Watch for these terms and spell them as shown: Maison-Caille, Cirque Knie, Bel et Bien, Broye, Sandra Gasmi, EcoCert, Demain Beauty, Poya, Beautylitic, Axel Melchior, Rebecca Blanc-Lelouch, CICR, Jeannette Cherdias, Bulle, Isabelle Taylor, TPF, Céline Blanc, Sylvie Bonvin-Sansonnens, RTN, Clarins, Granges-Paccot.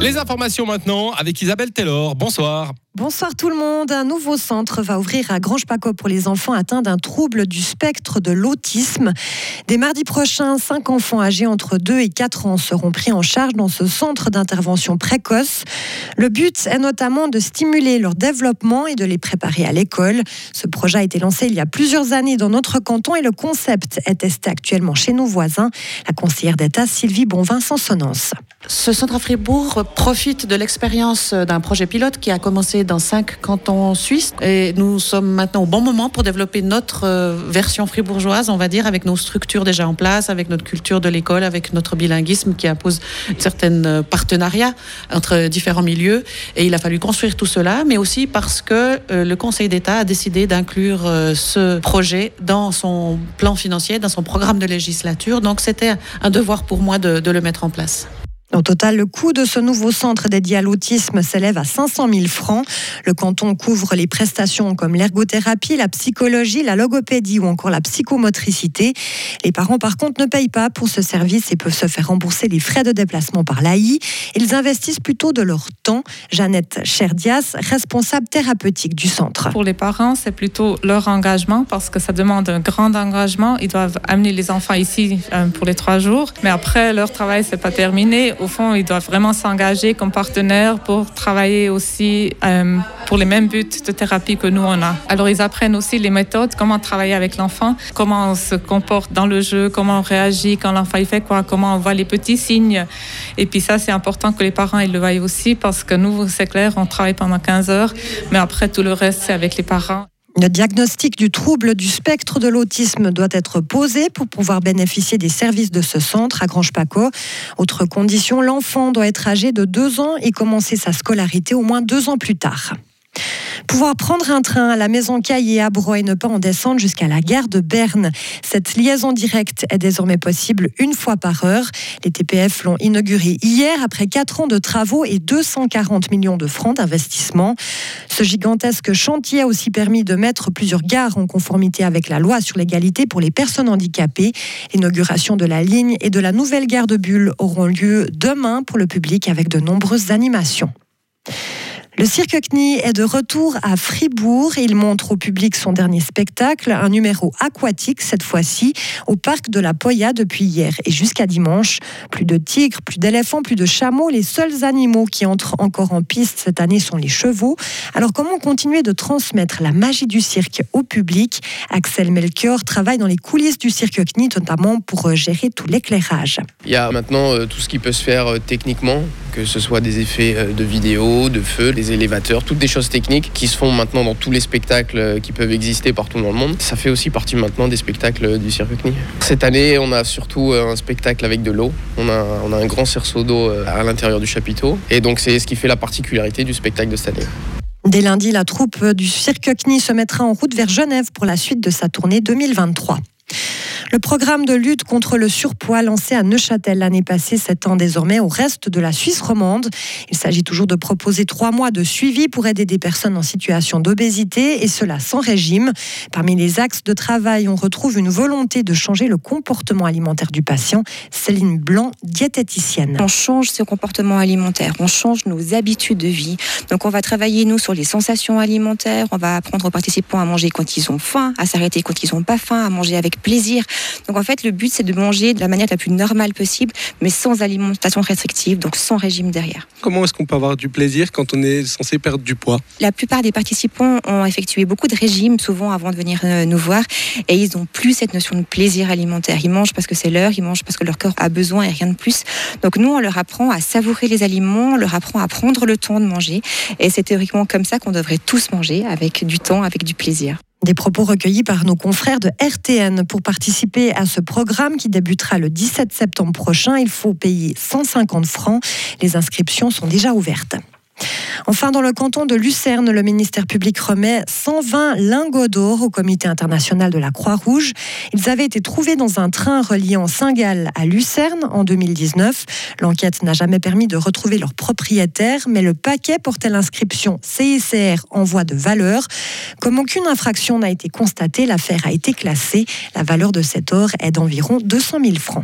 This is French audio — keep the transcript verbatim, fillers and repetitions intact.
Les informations maintenant avec Isabelle Taylor. Bonsoir. Bonsoir tout le monde. Un nouveau centre va ouvrir à Granges-Paccot pour les enfants atteints d'un trouble du spectre de l'autisme. Dès mardi prochain, cinq enfants âgés entre deux et quatre ans seront pris en charge dans ce centre d'intervention précoce. Le but est notamment de stimuler leur développement et de les préparer à l'école. Ce projet a été lancé il y a plusieurs années dans notre canton et le concept est testé actuellement chez nos voisins. La conseillère d'État Sylvie Bonvin-Sansonnens. Ce centre à Fribourg profite de l'expérience d'un projet pilote qui a commencé dans cinq cantons suisses et nous sommes maintenant au bon moment pour développer notre version fribourgeoise, on va dire, avec nos structures déjà en place, avec notre culture de l'école, avec notre bilinguisme qui impose certains partenariats entre différents milieux. Et il a fallu construire tout cela, mais aussi parce que le Conseil d'État a décidé d'inclure ce projet dans son plan financier, dans son programme de législature. Donc c'était un devoir pour moi de, de le mettre en place. Au total, le coût de ce nouveau centre dédié à l'autisme s'élève à cinq cent mille francs. Le canton couvre les prestations comme l'ergothérapie, la psychologie, la logopédie ou encore la psychomotricité. Les parents, par contre, ne payent pas pour ce service et peuvent se faire rembourser les frais de déplacement par l'A I. Ils investissent plutôt de leur temps. Jeannette Cherdias, responsable thérapeutique du centre. Pour les parents, c'est plutôt leur engagement parce que ça demande un grand engagement. Ils doivent amener les enfants ici pour les trois jours. Mais après, leur travail, c'est pas terminé. Au fond, ils doivent vraiment s'engager comme partenaires pour travailler aussi euh, pour les mêmes buts de thérapie que nous, on a. Alors, ils apprennent aussi les méthodes, comment travailler avec l'enfant, comment on se comporte dans le jeu, comment on réagit quand l'enfant il fait quoi, comment on voit les petits signes. Et puis ça, c'est important que les parents ils le voient aussi parce que nous, c'est clair, on travaille pendant quinze heures, mais après, tout le reste, c'est avec les parents. Le diagnostic du trouble du spectre de l'autisme doit être posé pour pouvoir bénéficier des services de ce centre à Granges-Paccot. Autre condition, l'enfant doit être âgé de deux ans et commencer sa scolarité au moins deux ans plus tard. Pouvoir prendre un train à la Maison-Caille et à Broye, ne pas en descendre jusqu'à la gare de Berne. Cette liaison directe est désormais possible une fois par heure. Les T P F l'ont inaugurée hier après quatre ans de travaux et deux cent quarante millions de francs d'investissement. Ce gigantesque chantier a aussi permis de mettre plusieurs gares en conformité avec la loi sur l'égalité pour les personnes handicapées. L'inauguration de la ligne et de la nouvelle gare de Bulle auront lieu demain pour le public avec de nombreuses animations. Le Cirque Knie est de retour à Fribourg. Il montre au public son dernier spectacle, un numéro aquatique cette fois-ci, au parc de la Poya depuis hier et jusqu'à dimanche. Plus de tigres, plus d'éléphants, plus de chameaux. Les seuls animaux qui entrent encore en piste cette année sont les chevaux. Alors comment continuer de transmettre la magie du cirque au public ? Axel Melchior travaille dans les coulisses du Cirque Knie, notamment pour gérer tout l'éclairage. Il y a maintenant euh, tout ce qui peut se faire euh, techniquement, que ce soit des effets euh, de vidéo, de feu, des élévateurs, toutes des choses techniques qui se font maintenant dans tous les spectacles qui peuvent exister partout dans le monde. Ça fait aussi partie maintenant des spectacles du Cirque Knie. Cette année, on a surtout un spectacle avec de l'eau. On a, on a un grand cerceau d'eau à l'intérieur du chapiteau. Et donc, c'est ce qui fait la particularité du spectacle de cette année. Dès lundi, la troupe du Cirque Knie se mettra en route vers Genève pour la suite de sa tournée deux mille vingt-trois. Le programme de lutte contre le surpoids lancé à Neuchâtel l'année passée s'étend désormais au reste de la Suisse romande. Il s'agit toujours de proposer trois mois de suivi pour aider des personnes en situation d'obésité, et cela sans régime. Parmi les axes de travail, on retrouve une volonté de changer le comportement alimentaire du patient. Céline Blanc, diététicienne. On change ce comportement alimentaire, on change nos habitudes de vie. Donc on va travailler, nous, sur les sensations alimentaires, on va apprendre aux participants à manger quand ils ont faim, à s'arrêter quand ils n'ont pas faim, à manger avec plaisir. Donc en fait, le but, c'est de manger de la manière la plus normale possible, mais sans alimentation restrictive, donc sans régime derrière. Comment est-ce qu'on peut avoir du plaisir quand on est censé perdre du poids ? La plupart des participants ont effectué beaucoup de régimes, souvent avant de venir nous voir, et ils n'ont plus cette notion de plaisir alimentaire. Ils mangent parce que c'est l'heure, ils mangent parce que leur corps a besoin et rien de plus. Donc nous, on leur apprend à savourer les aliments, on leur apprend à prendre le temps de manger, et c'est théoriquement comme ça qu'on devrait tous manger, avec du temps, avec du plaisir. Des propos recueillis par nos confrères de R T N. Pour participer à ce programme qui débutera le dix-sept septembre prochain, il faut payer cent cinquante francs. Les inscriptions sont déjà ouvertes. Enfin, dans le canton de Lucerne, le ministère public remet cent vingt lingots d'or au comité international de la Croix-Rouge. Ils avaient été trouvés dans un train reliant Saint-Gall à Lucerne en deux mille dix-neuf. L'enquête n'a jamais permis de retrouver leur propriétaire, mais le paquet portait l'inscription C I C R envoi de valeur. Comme aucune infraction n'a été constatée, l'affaire a été classée. La valeur de cet or est d'environ deux cent mille francs.